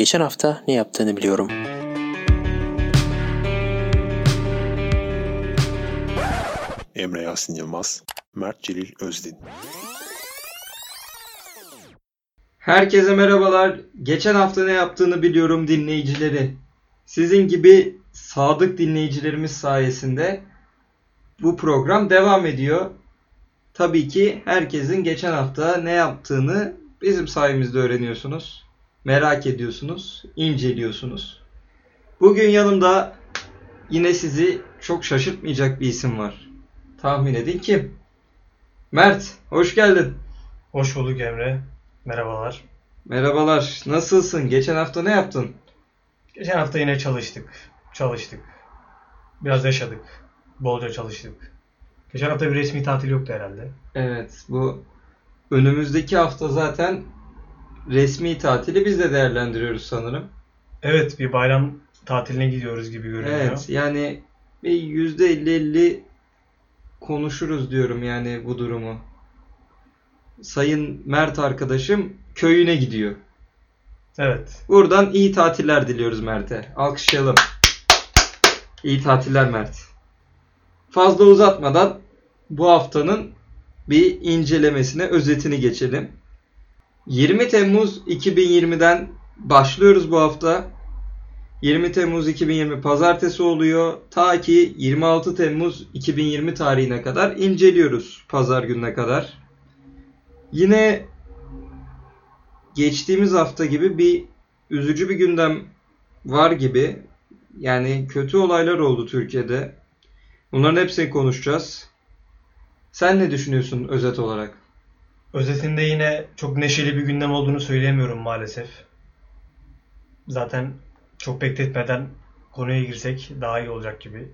geçen hafta ne yaptığını biliyorum. Emre Aslı Yılmaz, Mert Çelik Özdemir. Herkese merhabalar. Geçen hafta ne yaptığını biliyorum dinleyicileri. Sizin gibi sadık dinleyicilerimiz sayesinde bu program devam ediyor. Tabii ki herkesin geçen hafta ne yaptığını bizim sayemizde öğreniyorsunuz. Merak ediyorsunuz, inceliyorsunuz. Bugün yanımda yine sizi çok şaşırtmayacak bir isim var. Tahmin edin kim? Mert, hoş geldin. Hoş bulduk Emre. Merhabalar. Merhabalar. Nasılsın? Geçen hafta ne yaptın? Geçen hafta yine çalıştık. Biraz yaşadık. Bolca çalıştık. Geçen hafta bir resmi tatil yoktu herhalde. Evet. Bu önümüzdeki hafta zaten resmi tatili biz de değerlendiriyoruz sanırım. Evet. Bir bayram tatiline gidiyoruz gibi görünüyor. Evet. Yani bir %50-50 konuşuruz diyorum yani bu durumu. Sayın Mert arkadaşım köyüne gidiyor. Evet. Buradan iyi tatiller diliyoruz Mert'e. Alkışlayalım. İyi tatiller Mert. Fazla uzatmadan bu haftanın bir incelemesine, özetini geçelim. 20 Temmuz 2020'den başlıyoruz bu hafta. 20 Temmuz 2020 pazartesi oluyor. Ta ki 26 Temmuz 2020 tarihine kadar inceliyoruz. Pazar gününe kadar. Yine geçtiğimiz hafta gibi bir üzücü bir gündem var gibi. Yani kötü olaylar oldu Türkiye'de. Bunların hepsini konuşacağız. Sen ne düşünüyorsun özet olarak? Özetinde yine çok neşeli bir gündem olduğunu söyleyemiyorum maalesef. Zaten çok bekletmeden konuya girsek daha iyi olacak gibi.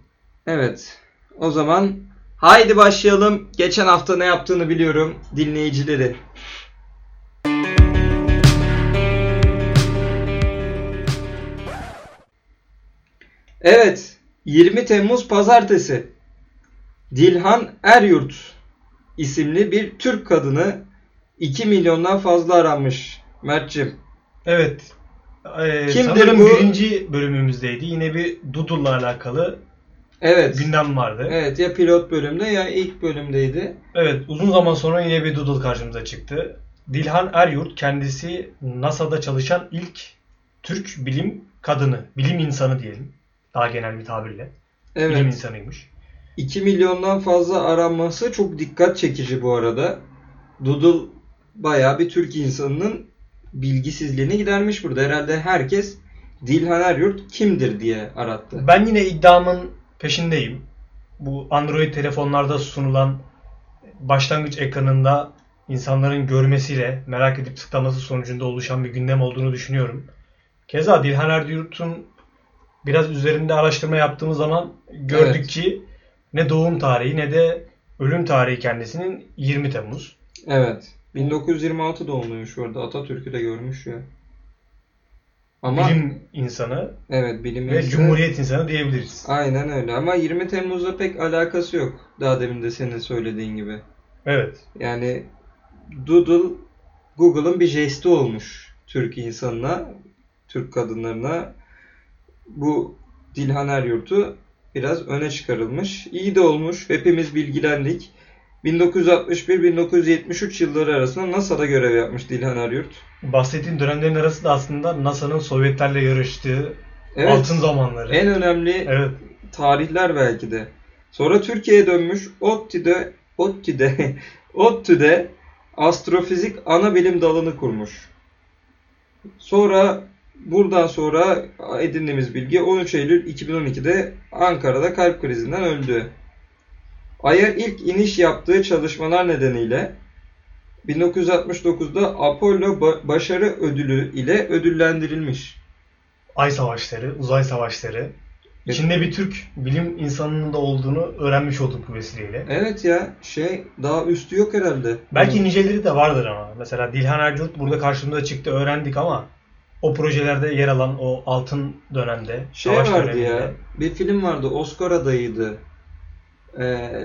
Evet. O zaman haydi başlayalım. Geçen hafta ne yaptığını biliyorum dinleyicileri. Evet. 20 Temmuz Pazartesi. Dilhan Eryurt isimli bir Türk kadını 2 milyondan fazla aranmış. Mert'ciğim. Evet. Sanırım bu? Birinci bölümümüzdeydi. Yine bir Dudul'la alakalı evet. Gündem vardı. Evet. Ya pilot bölümde ya ilk bölümdeydi. Evet. Uzun zaman sonra yine bir Dudul karşımıza çıktı. Dilhan Eryurt kendisi NASA'da çalışan ilk Türk bilim kadını. Bilim insanı diyelim. Daha genel bir tabirle. Evet. Bilim insanıymış. 2 milyondan fazla aranması çok dikkat çekici bu arada. Dudul bayağı bir Türk insanının bilgisizliğini gidermiş burada. Herhalde herkes Dilhan Eryurt kimdir diye arattı. Ben yine iddiamın peşindeyim. Bu Android telefonlarda sunulan başlangıç ekranında insanların görmesiyle merak edip tıklaması sonucunda oluşan bir gündem olduğunu düşünüyorum. Keza Dilhan Eryurt'un biraz üzerinde araştırma yaptığımız zaman gördük evet. Ki ne doğum tarihi ne de ölüm tarihi kendisinin 20 Temmuz. Evet. 1926 doğumluymuş orada. Atatürk'ü de görmüş ya. Ama bilim insanı evet, bilim ve insanı. Cumhuriyet insanı diyebiliriz. Aynen öyle ama 20 Temmuz'la pek alakası yok. Daha demin de senin söylediğin gibi. Evet. Yani Google'ın bir jesti olmuş Türk insanına, Türk kadınlarına. Bu Dilhan Eryurt'u biraz öne çıkarılmış. İyi de olmuş. Hepimiz bilgilendik. 1961-1973 yılları arasında NASA'da görev yapmış Dilhan Eryurt. Bahsettiğim dönemlerin arasında aslında NASA'nın Sovyetlerle yarıştığı evet, altın zamanları. En önemli evet, tarihler belki de. Sonra Türkiye'ye dönmüş. ODTÜ'de astrofizik ana bilim dalını kurmuş. Sonra buradan sonra edindiğimiz bilgi 13 Eylül 2012'de Ankara'da kalp krizinden öldü. Ay'a ilk iniş yaptığı çalışmalar nedeniyle 1969'da Apollo Başarı Ödülü ile ödüllendirilmiş. Ay savaşları, uzay savaşları. Evet. İçinde bir Türk bilim insanının da olduğunu öğrenmiş olduk bu vesileyle. Evet ya, daha üstü yok herhalde. Belki niceleri de vardır ama. Mesela Dilhan Eryurt burada karşımıza çıktı, öğrendik ama o projelerde yer alan o altın dönemde, savaş vardı döneminde. Ya, bir film vardı, Oscar adayıydı.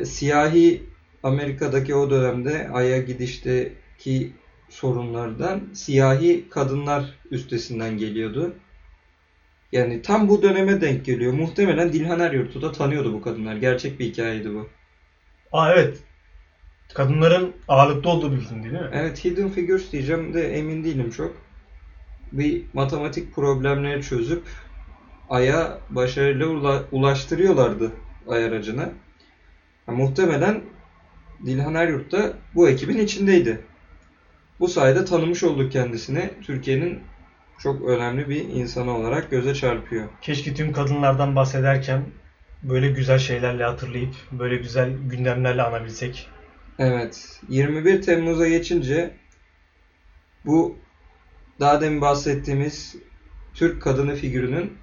Siyahi Amerika'daki o dönemde Ay'a gidişteki sorunlardan siyahi kadınlar üstesinden geliyordu. Yani tam bu döneme denk geliyor. Muhtemelen Dilhan Eryurt'u da tanıyordu bu kadınlar. Gerçek bir hikayeydi bu. Aa evet. Kadınların ağırlıkta olduğu bir film değil mi? Evet, Hidden Figures diyeceğim de emin değilim çok. Bir matematik problemleri çözüp Ay'a başarıyla ulaştırıyorlardı Ay aracına. Yani muhtemelen Dilhan Eryurt da bu ekibin içindeydi. Bu sayede tanımış olduk kendisini. Türkiye'nin çok önemli bir insanı olarak göze çarpıyor. Keşke tüm kadınlardan bahsederken böyle güzel şeylerle hatırlayıp böyle güzel gündemlerle anabilsek. Evet. 21 Temmuz'a geçince bu daha demin bahsettiğimiz Türk kadını figürünün,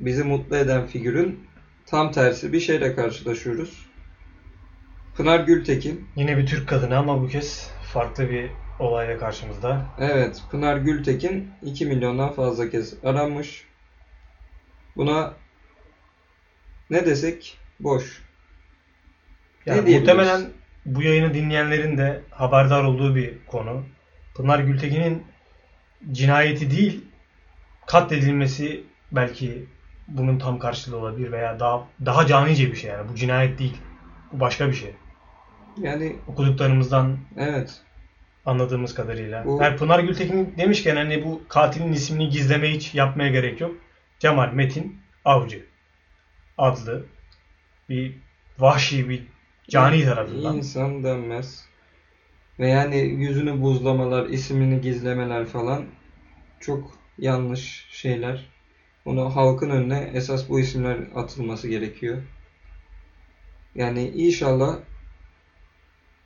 bizi mutlu eden figürün tam tersi bir şeyle karşılaşıyoruz. Pınar Gültekin. Yine bir Türk kadını ama bu kez farklı bir olayla karşımızda. Evet. Pınar Gültekin 2 milyondan fazla kez aranmış. Buna ne desek boş. Yani ne muhtemelen bu yayını dinleyenlerin de haberdar olduğu bir konu. Pınar Gültekin'in cinayeti değil, katledilmesi belki bunun tam karşılığı olabilir veya daha canice bir şey yani. Bu cinayet değil. Bu başka bir şey. Yani okuduklarımızdan evet anladığımız kadarıyla. Yani Pınar Gültekin demişken hani bu katilin ismini gizleme hiç yapmaya gerek yok. Cemal Metin Avcı adlı bir vahşi bir cani tarafından. İnsan denmez. Ve yani yüzünü buzlamalar, ismini gizlemeler falan çok yanlış şeyler. Onu halkın önüne esas bu isimler atılması gerekiyor. Yani inşallah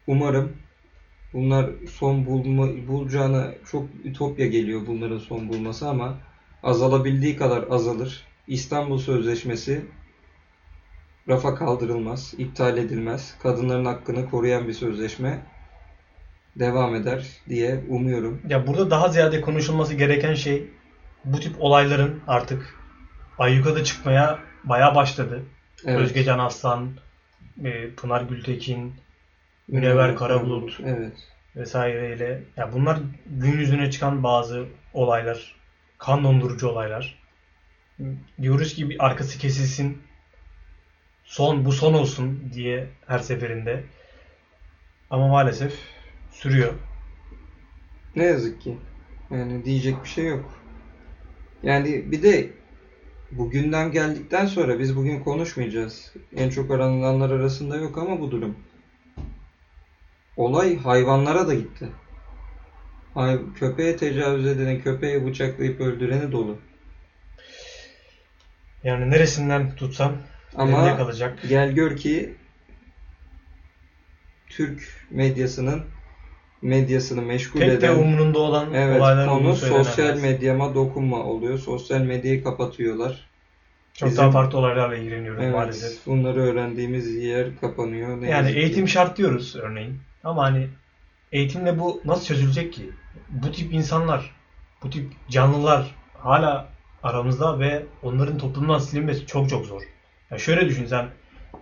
umarım bunlar son bulacağına çok ütopya geliyor bunların son bulması ama azalabildiği kadar azalır. İstanbul Sözleşmesi rafa kaldırılmaz, iptal edilmez. Kadınların hakkını koruyan bir sözleşme devam eder diye umuyorum. Ya burada daha ziyade konuşulması gereken şey bu tip olayların artık ayyukada çıkmaya bayağı başladı. Evet. Özgecan Aslan, Pınar Gültekin, Münevver Kara evet. Vesaireyle. Ya bunlar gün yüzüne çıkan bazı olaylar, kan dondurucu olaylar. Diyoruz ki bir arkası kesilsin, bu son olsun diye her seferinde. Ama maalesef sürüyor. Ne yazık ki. Yani diyecek bir şey yok. Yani bir de bu gündem geldikten sonra biz bugün konuşmayacağız. En çok aranılanlar arasında yok ama bu durum. Olay hayvanlara da gitti. Köpeğe tecavüz edeni, köpeği bıçaklayıp öldüreni dolu. Yani neresinden tutsam elinde kalacak. Ama gel gör ki Türk medyasını meşgul eden... Pek de umurunda olan olayların konu sosyal medyama dokunma oluyor. Sosyal medyayı kapatıyorlar. Çok daha farklı olaylarla ilgileniyoruz maalesef. Bunları öğrendiğimiz yer kapanıyor. Yani eğitim şart diyoruz örneğin. Ama hani eğitimle bu nasıl çözülecek ki? Bu tip insanlar, bu tip canlılar hala aramızda ve onların toplumdan silinmesi çok çok zor. Yani şöyle düşün, sen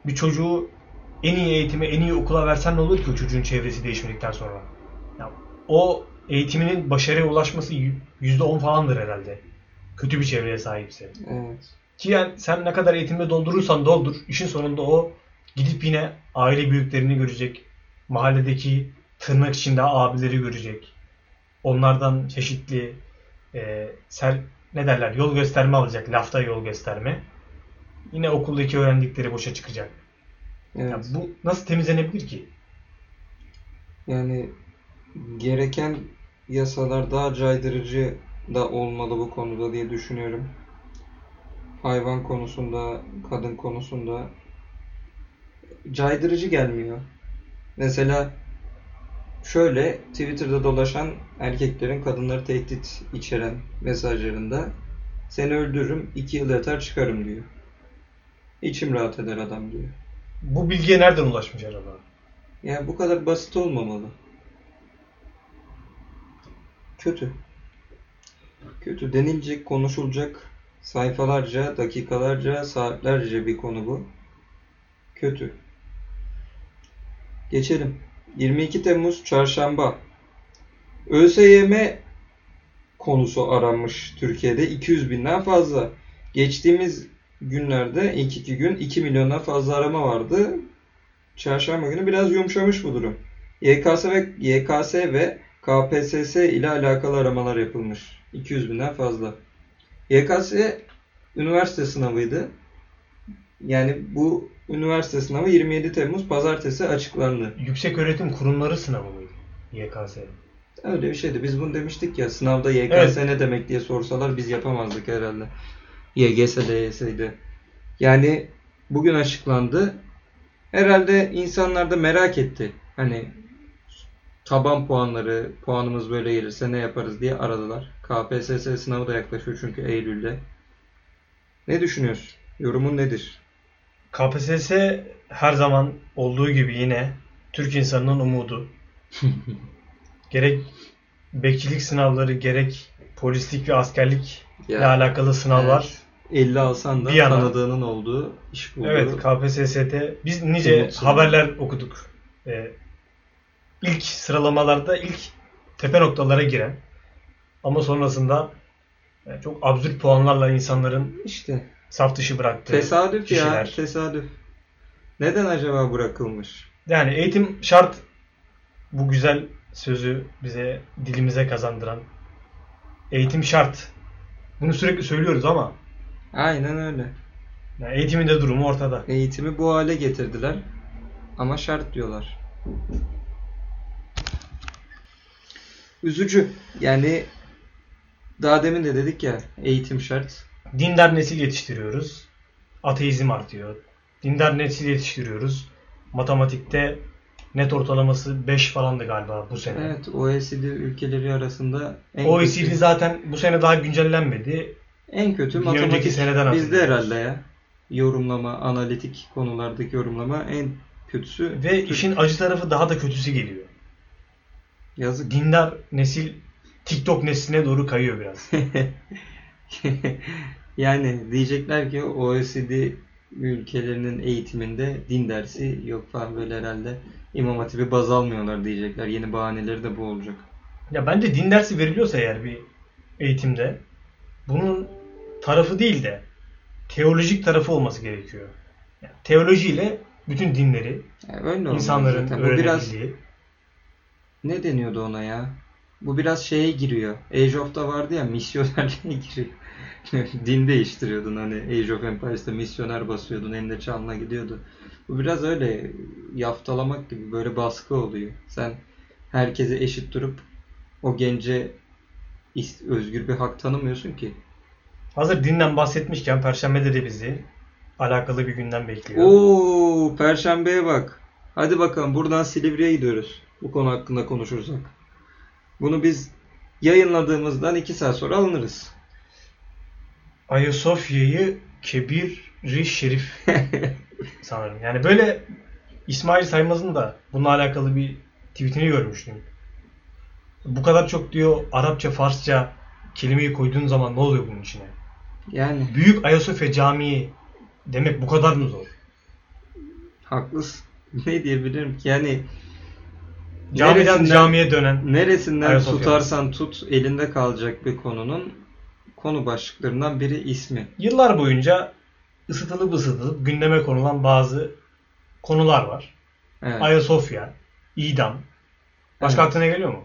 bir çocuğu en iyi eğitime, en iyi okula versen ne olur ki o çocuğun çevresi değişmedikten sonra? Yani o eğitiminin başarıya ulaşması %10 falandır herhalde. Kötü bir çevreye sahipse. Evet. Ki yani sen ne kadar eğitimle doldurursan doldur, işin sonunda o gidip yine aile büyüklerini görecek. Mahalledeki tırnak içinde abileri görecek. Onlardan çeşitli yol gösterme alacak. Lafta yol gösterme. Yine okuldaki öğrendikleri boşa çıkacak. Evet. Yani bu nasıl temizlenebilir ki? Yani gereken yasalar daha caydırıcı da olmalı bu konuda diye düşünüyorum. Hayvan konusunda, kadın konusunda caydırıcı gelmiyor. Mesela şöyle Twitter'da dolaşan erkeklerin kadınları tehdit içeren mesajlarında seni öldürürüm, 2 yıl yatar çıkarım diyor. İçim rahat eder adam diyor. Bu bilgiye nereden ulaşmış acaba? Yani bu kadar basit olmamalı. Kötü. Kötü denilecek, konuşulacak sayfalarca, dakikalarca, saatlerce bir konu bu. Kötü. Geçelim. 22 Temmuz Çarşamba. ÖSYM konusu aranmış Türkiye'de 200.000'den fazla. Geçtiğimiz günlerde ilk iki gün 2 milyondan fazla arama vardı. Çarşamba günü biraz yumuşamış bu durum. YKS ve KPSS ile alakalı aramalar yapılmış. 200.000'den fazla. YKS üniversite sınavıydı. Yani bu üniversite sınavı 27 Temmuz Pazartesi açıklandı. Yükseköğretim kurumları sınavı mıydı YKS? Öyle bir şeydi. Biz bunu demiştik ya, sınavda YKS evet, ne demek diye sorsalar biz yapamazdık herhalde. YGS, DYS'ydi. Yani bugün açıklandı. Herhalde insanlar da merak etti. Hani taban puanları, puanımız böyle gelirse ne yaparız diye aradılar. KPSS sınavı da yaklaşıyor çünkü Eylül'de. Ne düşünüyorsun? Yorumun nedir? KPSS her zaman olduğu gibi yine Türk insanının umudu. Gerek bekçilik sınavları, gerek polislik ve askerlikle alakalı sınavlar. Evet, 50 alsan da tanıdığının olduğu iş buldu. Evet, KPSS'de biz nice haberler okuduk. İlk sıralamalarda ilk tepe noktalara giren ama sonrasında çok absürt puanlarla insanların işte saf dışı bıraktığı tesadüf kişiler. Tesadüf. Neden acaba bırakılmış? Yani eğitim şart, bu güzel sözü bize dilimize kazandıran. Eğitim şart. Bunu sürekli söylüyoruz ama. Aynen öyle. Yani eğitimin de durumu ortada. Eğitimi bu hale getirdiler ama şart diyorlar. Üzücü. Yani daha demin de dedik ya, eğitim şart. Dindar nesil yetiştiriyoruz. Ateizm artıyor. Dindar nesil yetiştiriyoruz. Matematikte net ortalaması 5 falandı galiba bu sene. Evet, OECD ülkeleri arasında en OECD kötü. Zaten bu sene daha güncellenmedi. En kötü matematik bizde herhalde ya. Yorumlama, analitik konulardaki yorumlama en kötüsü. Ve kötü. İşin acı tarafı daha da kötüsü geliyor. Yazık. Dindar nesil TikTok nesline doğru kayıyor biraz. Yani diyecekler ki OECD ülkelerinin eğitiminde din dersi yok falan, böyle herhalde İmam Hatip'i baz almıyorlar diyecekler. Yeni bahaneleri de bu olacak. Ya bence din dersi veriliyorsa eğer bir eğitimde bunun tarafı değil de teolojik tarafı olması gerekiyor. Yani teolojiyle bütün dinleri, yani insanların öğrenebildiği. Ne deniyordu ona ya? Bu biraz şeye giriyor. Age of'da vardı ya, misyonerliğe giriyor. Din değiştiriyordun, hani Age of Empires'te misyoner basıyordun, elinde çalına gidiyordu. Bu biraz öyle yaftalamak gibi, böyle baskı oluyor. Sen herkese eşit durup o gence özgür bir hak tanımıyorsun ki. Hazır dinden bahsetmişken Perşembe'de de bizi alakalı bir günden bekliyor. Oo, Perşembe'ye bak. Hadi bakalım, buradan Silivri'ye gidiyoruz. Bu konu hakkında konuşursak. Bunu biz yayınladığımızdan 2 saat sonra alınırız. Ayasofya'yı Kebir-i Şerif sanırım. Yani böyle İsmail Saymaz'ın da bununla alakalı bir tweetini görmüştüm. Bu kadar çok diyor Arapça, Farsça kelimeyi koyduğun zaman ne oluyor bunun içine? Yani Büyük Ayasofya Camii demek bu kadar mı zor? Haklısın. Ne diyebilirim ki? Yani camiden camiye dönen, neresinden Ayasofya tutarsan tut elinde kalacak bir konunun konu başlıklarından biri ismi. Yıllar boyunca ısıtılıp gündeme konulan bazı konular var. Evet. Ayasofya, idam. Başka aklına geliyor mu?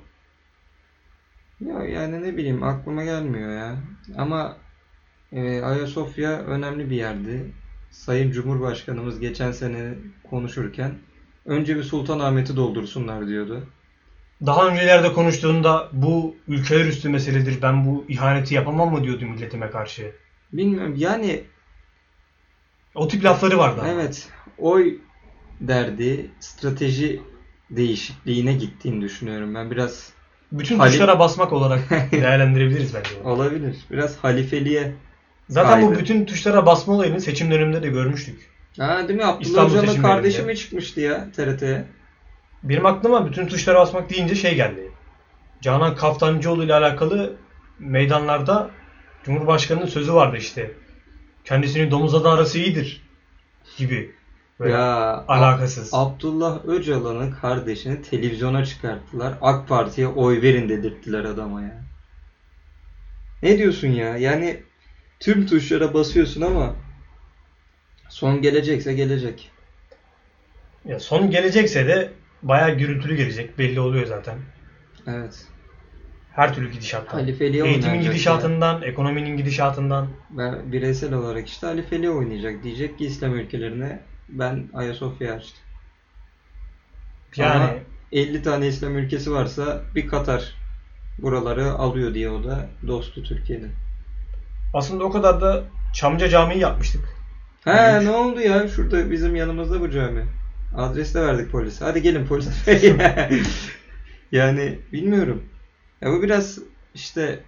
Ya yani ne bileyim, aklıma gelmiyor ya. Ama Ayasofya önemli bir yerdi. Sayın Cumhurbaşkanımız geçen sene konuşurken önce bir Sultanahmet'i doldursunlar diyordu. Daha öncelerde konuştuğunda bu ülkeler üstü meseledir, ben bu ihaneti yapamam mı diyordu milletime karşı. Bilmiyorum yani. O tip lafları vardı. Evet. Oy derdi, strateji değişikliğine gittiğini düşünüyorum ben. Biraz bütün tuşlara basmak olarak değerlendirebiliriz bence. Olabilir. Biraz halifeliğe. Zaten kaydı. Bu bütün tuşlara basma olayını seçim döneminde de görmüştük. Ha, değil mi? Abdullah Hoca'nın kardeşi mi çıkmıştı ya TRT'ye? Benim aklıma bütün tuşlara basmak deyince şey geldi. Canan Kaftancıoğlu ile alakalı meydanlarda Cumhurbaşkanı'nın sözü vardı işte. Kendisini domuz adı arası iyidir gibi. Böyle ya, alakasız. Abdullah Öcalan'ın kardeşini televizyona çıkarttılar. AK Parti'ye oy verin dedirttiler adama ya. Ne diyorsun ya? Yani tüm tuşlara basıyorsun ama son gelecekse gelecek. Ya son gelecekse de bayağı gürültülü gelecek. Belli oluyor zaten. Evet. Her türlü gidişattan. Eğitimin gidişatından, yani ekonominin gidişatından. Ben bireysel olarak işte halifeliğe oynayacak. Diyecek ki İslam ülkelerine ben Ayasofya açtım. Yani ama 50 tane İslam ülkesi varsa bir Katar buraları alıyor diye o da dostu Türkiye'nin. Aslında o kadar da Çamlıca Camii'yi yapmıştık. He yani ne oldu ya? Şurada bizim yanımızda bu cami. Adres de verdik polise. Hadi gelin polis. Yani bilmiyorum. Ya bu biraz işte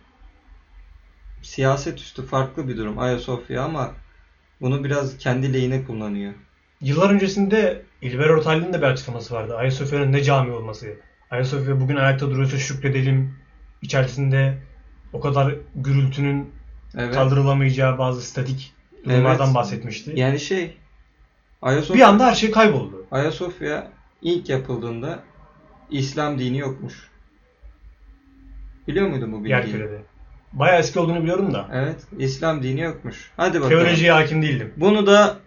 siyaset üstü farklı bir durum Ayasofya ama bunu biraz kendi lehine kullanıyor. Yıllar öncesinde İlber Ortaylı'nın da bir açıklaması vardı. Ayasofya'nın ne cami olması. Ayasofya bugün ayakta duruyorsa şükredelim. İçerisinde o kadar gürültünün kaldırılamayacağı bazı statik durumlardan bahsetmişti. Yani şey Ayasofya, bir anda her şey kayboldu. Ayasofya ilk yapıldığında İslam dini yokmuş. Biliyor muydun bu bilgiyi? Yerkürede. Bayağı eski olduğunu biliyorum da. Evet. İslam dini yokmuş. Hadi bakalım. Teolojiye hakim değildim. Bunu da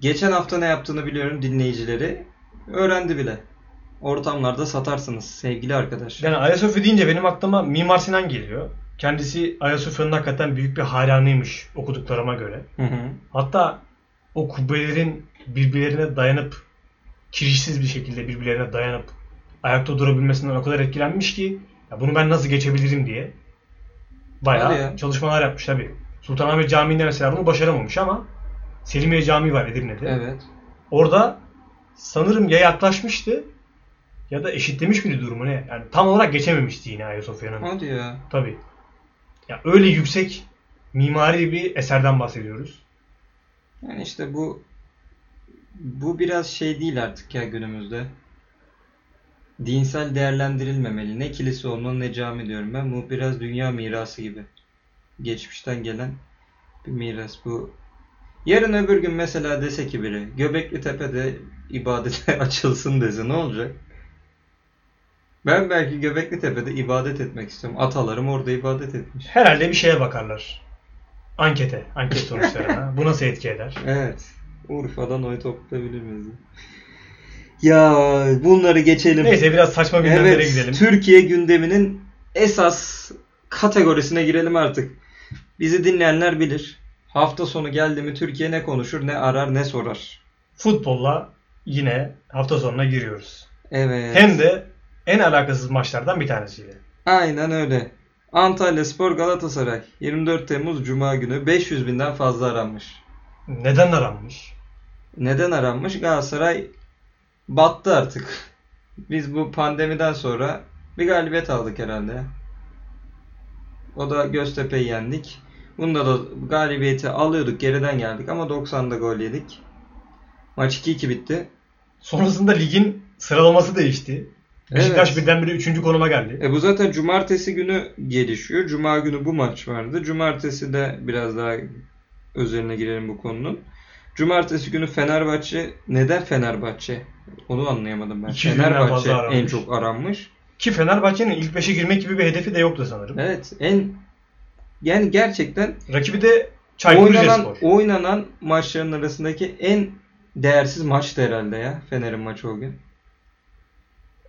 geçen hafta ne yaptığını biliyorum dinleyicileri. Öğrendi bile. Ortamlarda satarsınız sevgili arkadaşlar. Yani Ayasofya deyince benim aklıma Mimar Sinan geliyor. Kendisi Ayasofya'nın hakikaten büyük bir hayranıymış okuduklarıma göre. Hı. Hatta o kubbelerin birbirlerine dayanıp kirişsiz bir şekilde birbirlerine dayanıp ayakta durabilmesinden o kadar etkilenmiş ki bunu ben nasıl geçebilirim diye bayağı çalışmalar yapmış tabii. Sultanahmet Camii'nde mesela bunu başaramamış ama Selimiye Camii var Edirne'de. Evet. Orada sanırım ya yaklaşmıştı ya da eşitlemiş bir durumu ne? Yani tam olarak geçememişti yine Ayasofya'nın. Hadi ya. Tabii. Ya öyle yüksek mimari bir eserden bahsediyoruz. Yani işte bu biraz şey değil artık ya günümüzde. Dinsel değerlendirilmemeli. Ne kilise olmalı ne cami diyorum ben. Bu biraz dünya mirası gibi. Geçmişten gelen bir miras bu. Yarın öbür gün mesela dese ki biri Göbekli Tepe'de ibadete açılsın dese ne olacak? Ben belki Göbekli Tepe'de ibadet etmek istiyorum. Atalarım orada ibadet etmiş. Herhalde bir şeye bakarlar. Ankete. Anket sonuçlarına. Bu nasıl etki eder? Evet. Urfa'dan oy toplayabilir miyiz? Ya bunları geçelim. Neyse biraz saçma gündemlere gidelim. Türkiye gündeminin esas kategorisine girelim artık. Bizi dinleyenler bilir. Hafta sonu geldi mi Türkiye ne konuşur, ne arar, ne sorar. Futbolla yine hafta sonuna giriyoruz. Evet. Hem de en alakasız maçlardan bir tanesiyle. Aynen öyle. Antalyaspor Galatasaray 24 Temmuz Cuma günü 500.000'den fazla aranmış. Neden aranmış? Galatasaray battı artık. Biz bu pandemiden sonra bir galibiyet aldık herhalde. O da Göztepe'yi yendik. Bunda da galibiyeti alıyorduk, geriden geldik ama 90'da gol yedik. Maç 2-2 bitti. Sonrasında ligin sıralaması değişti. Beşiktaş birdenbire 3. konuma geldi. Bu zaten cumartesi günü gelişiyor. Cuma günü bu maç vardı. Cumartesi de biraz daha özeline girelim bu konunun. Cumartesi günü Fenerbahçe, neden Fenerbahçe? Onu anlayamadım ben. Fenerbahçe en çok aranmış. Ki Fenerbahçe'nin ilk 5'e girmek gibi bir hedefi de yoktu sanırım. Evet. Yani gerçekten rakibi de Çaykur Rizespor. Oynanan maçların arasındaki en değersiz maçtı herhalde ya. Fener'in maçı o gün.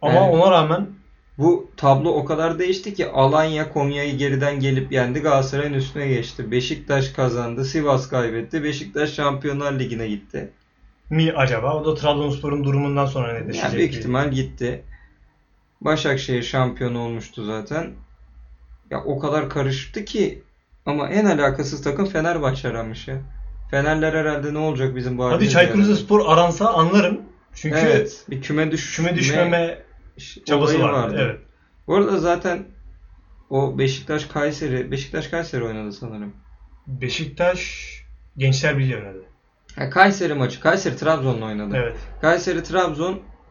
Ama ona rağmen bu tablo o kadar değişti ki Alanya Konya'yı geriden gelip yendi. Galatasaray'ın üstüne geçti. Beşiktaş kazandı. Sivas kaybetti. Beşiktaş Şampiyonlar Ligi'ne gitti. Mi acaba? O da Trabzonspor'un durumundan sonra netleşecek. Yani büyük ihtimal gitti. Başakşehir şampiyon olmuştu zaten. Ya o kadar karıştı ki ama en alakasız takım Fenerbahçe aranmış ya. Fenerler herhalde ne olacak bizim bu halimiz? Hadi Çaykur Rizespor aransa anlarım. Çünkü bir küme düşmeme çabası vardı. Evet. Bu arada zaten o Beşiktaş Kayseri oynadı sanırım. Beşiktaş Gençler Birliği oynadı. Kayseri maçı. Kayseri Trabzon'la oynadı. Evet.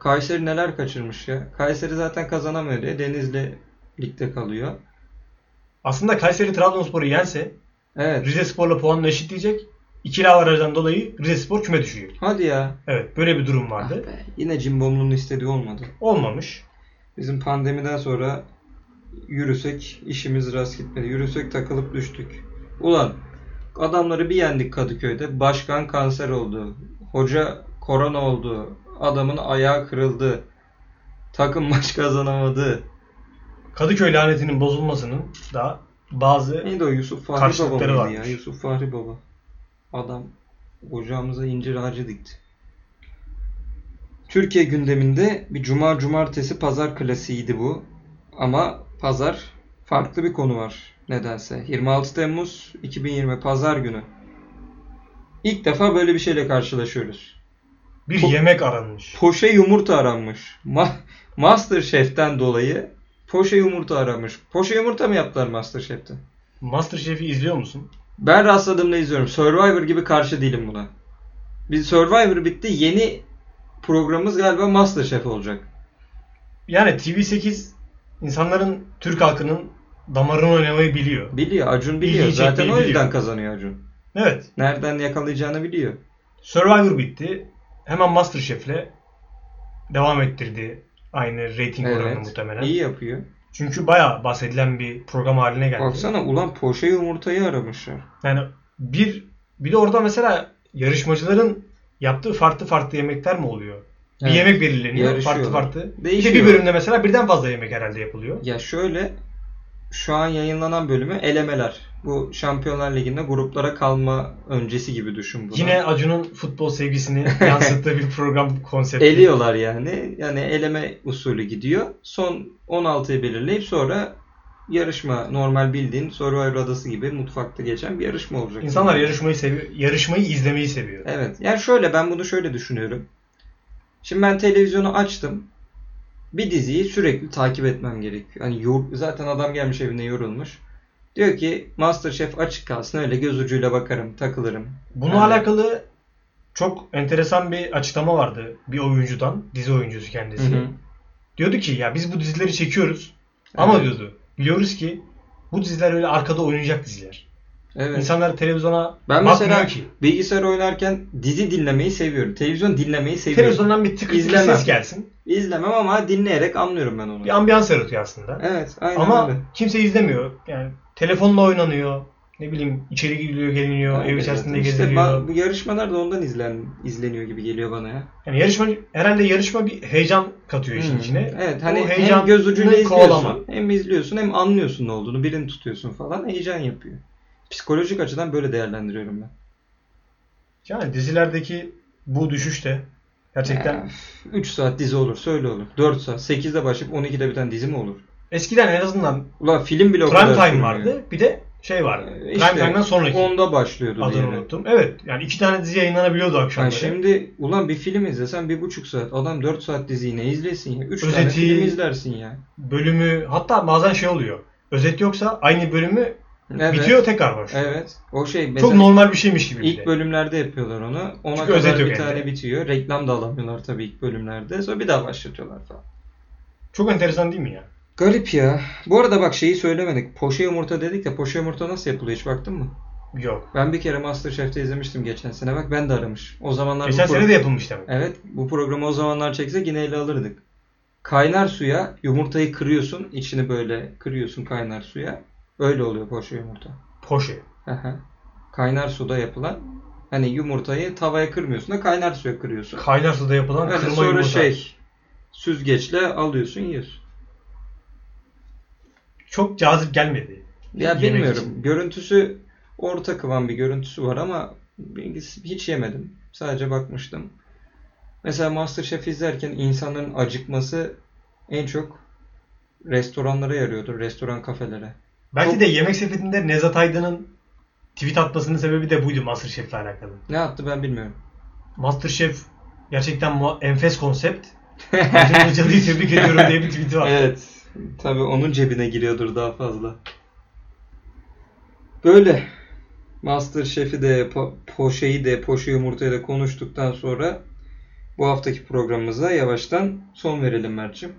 Kayseri neler kaçırmış ya. Kayseri zaten kazanamıyor diye Denizli ligde kalıyor. Aslında Kayseri Trabzonspor'u yense Rizespor'la puanını eşitleyecek. İkili avarajdan dolayı Rizespor küme düşüyor. Hadi ya. Evet, böyle bir durum vardı. Ah be, yine Cimbomlu'nun istediği olmadı. Olmamış. Bizim pandemiden sonra yürüsek işimiz rast gitmedi. Yürüsek takılıp düştük. Ulan adamları bir yendik Kadıköy'de. Başkan kanser oldu. Hoca korona oldu. Adamın ayağı kırıldı. Takım maç kazanamadı. Kadıköy lanetinin bozulmasının da bazı neydi o Yusuf Fahri Baba mıydı ya? Yusuf Fahri Baba. Adam ocağımıza incir ağacı dikti. Türkiye gündeminde bir cuma, cumartesi, pazar klasiğiydi bu. Ama pazar farklı bir konu var nedense. 26 Temmuz 2020 pazar günü. İlk defa böyle bir şeyle karşılaşıyoruz. Bir yemek aranmış. Poşe yumurta aranmış. MasterChef'ten dolayı poşe yumurta aranmış. Poşe yumurta mı yaptılar MasterChef'te? MasterChef'i izliyor musun? Ben rastladığımda izliyorum. Survivor gibi karşı değilim buna. Biz Survivor bitti. Yeni programımız galiba MasterChef olacak. Yani TV8 insanların, Türk halkının damarını oynamayı biliyor. Biliyor. Acun biliyor. İlgi zaten o yüzden biliyor. Kazanıyor Acun. Evet. Nereden yakalayacağını biliyor. Survivor bitti. Hemen MasterChef'le devam ettirdi. Aynı reyting oranını muhtemelen. İyi yapıyor. Çünkü bayağı bahsedilen bir program haline geldi. Baksana ulan poşe yumurtayı aramışlar. Yani bir de orada mesela yarışmacıların yaptığı farklı yemekler mi oluyor? Evet. Bir yemek belirleniyor farklı. Değişiyor. Bir bölümde mesela birden fazla yemek herhalde yapılıyor. Ya şöyle, şu an yayınlanan bölümü elemeler. Bu Şampiyonlar Ligi'nde gruplara kalma öncesi gibi düşün bunu. Yine Acun'un futbol sevgisini yansıttığı bir program konsepti. Eliyorlar yani. Yani eleme usulü gidiyor. Son 16'yı belirleyip sonra yarışma, normal bildiğin Survivor adası gibi mutfakta geçen bir yarışma olacak. İnsanlar yarışmayı seviyor. Yarışmayı izlemeyi seviyor. Evet. Yani şöyle, ben bunu şöyle düşünüyorum. Şimdi ben televizyonu açtım. Bir diziyi sürekli takip etmem gerekiyor. Yani zaten adam gelmiş evine yorulmuş. Diyor ki MasterChef açık kalsın, öyle göz ucuyla bakarım, takılırım. Bununla alakalı çok enteresan bir açıklama vardı bir oyuncudan, dizi oyuncusu kendisi. Hı hı. Diyordu ki ya biz bu dizileri çekiyoruz ama diyordu biliyoruz ki bu diziler öyle arkada oynayacak diziler. Evet. İnsanlar televizyona bakmıyor ki. Bilgisayar oynarken dizi dinlemeyi seviyorum. Televizyon dinlemeyi seviyorum. Televizyondan bir tıkır tıkır ses gelsin. İzlemem ama dinleyerek anlıyorum ben onu. Bir ambiyans yaratıyor aslında. Evet, aynen ama öyle. Kimse izlemiyor. Yani telefonla oynanıyor. Ne bileyim, içeri gidiliyor, geliniyor, ev içerisinde geziliyor. İşte bu yarışmalar da ondan izleniyor gibi geliyor bana ya. Yani yarışma bir heyecan katıyor işin içine. Evet, hani o heyecan, hem göz ucuyla izliyorsun, hem izliyorsun, hem anlıyorsun ne olduğunu, birini tutuyorsun falan, heyecan yapıyor. Psikolojik açıdan böyle değerlendiriyorum ben. Yani dizilerdeki bu düşüş de gerçekten... 3 saat dizi olur, söyle olur. 4 saat, 8'de başlayıp 12'de biten dizi mi olur? Eskiden en azından film bile prime time vardı. Yani. Bir de şey vardı. Prime time'dan sonraki. Onda başlıyordu. Adını unuttum. Evet. Yani 2 tane dizi yayınlanabiliyordu akşamları. Yani şimdi ulan bir film izlesen 1,5 saat. Adam 4 saat diziyi ne izlesin ya? 3 tane film izlersin ya. Bölümü, hatta bazen şey oluyor. Özet yoksa aynı bölümü bitiyor, tekrar başlıyor. Evet. O şey çok normal bir şeymiş gibi. İlk bölümlerde yapıyorlar onu. Ona çünkü kadar bir tane bitiyor. Reklam da alamıyorlar tabii ilk bölümlerde. Sonra bir daha başlatıyorlar falan. Çok enteresan değil mi ya? Garip ya. Bu arada bak şeyi söylemedik. Poşe yumurta dedik de poşe yumurta nasıl yapılıyor hiç baktın mı? Yok. Ben bir kere MasterChef'te izlemiştim geçen sene. Bak ben de aramış. O zamanlar geçen sene de yapılmış demek. Evet. Bu programı o zamanlar çeksek yine ele alırdık. Kaynar suya yumurtayı kırıyorsun. İçini böyle kırıyorsun kaynar suya. Öyle oluyor poşe yumurta. Poşe. Kaynar suda yapılan. Hani yumurtayı tavaya kırmıyorsun da kaynar suya kırıyorsun. Kaynar suda yapılan kırma yumurta. Sonra süzgeçle alıyorsun, yiyorsun. Çok cazip gelmedi. Ya bilmiyorum. İçin. Görüntüsü orta kıvam bir görüntüsü var ama hiç yemedim. Sadece bakmıştım. Mesela MasterChef izlerken insanların acıkması en çok restoranlara yarıyordur. Restoran, kafelere. Belki de yemek sepetinde Nezat Aydın'ın tweet atmasının sebebi de buydu MasterChef'le alakalı. Ne attı ben bilmiyorum. MasterChef gerçekten enfes konsept. Acun Ilıcalı'yı tebrik ediyorum diye bir tweet'i var. Evet. Tabii onun cebine giriyordur daha fazla. Böyle MasterChef'i de, poşeyi de, poşe yumurtayı da konuştuktan sonra bu haftaki programımıza yavaştan son verelim Mert'cim.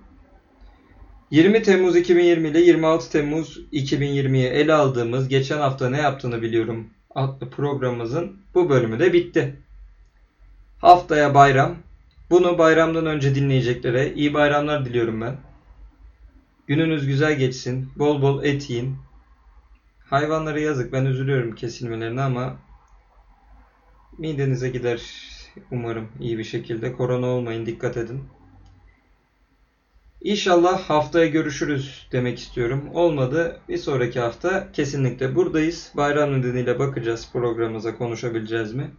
20 Temmuz 2020 ile 26 Temmuz 2020'ye ele aldığımız geçen hafta ne yaptığını biliyorum adlı programımızın bu bölümü de bitti. Haftaya bayram. Bunu bayramdan önce dinleyeceklere iyi bayramlar diliyorum ben. Gününüz güzel geçsin. Bol bol et yiyin. Hayvanlara yazık. Ben üzülüyorum kesilmelerine ama midenize gider umarım iyi bir şekilde. Korona olmayın. Dikkat edin. İnşallah haftaya görüşürüz demek istiyorum. Olmadı bir sonraki hafta kesinlikle buradayız. Bayram nedeniyle bakacağız programımıza konuşabileceğiz mi?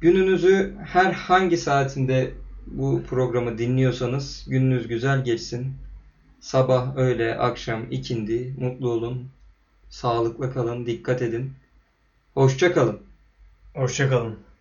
Gününüzü her hangi saatinde bu programı dinliyorsanız gününüz güzel geçsin. Sabah, öğle, akşam, ikindi, mutlu olun. Sağlıkla kalın, dikkat edin. Hoşça kalın. Hoşça kalın.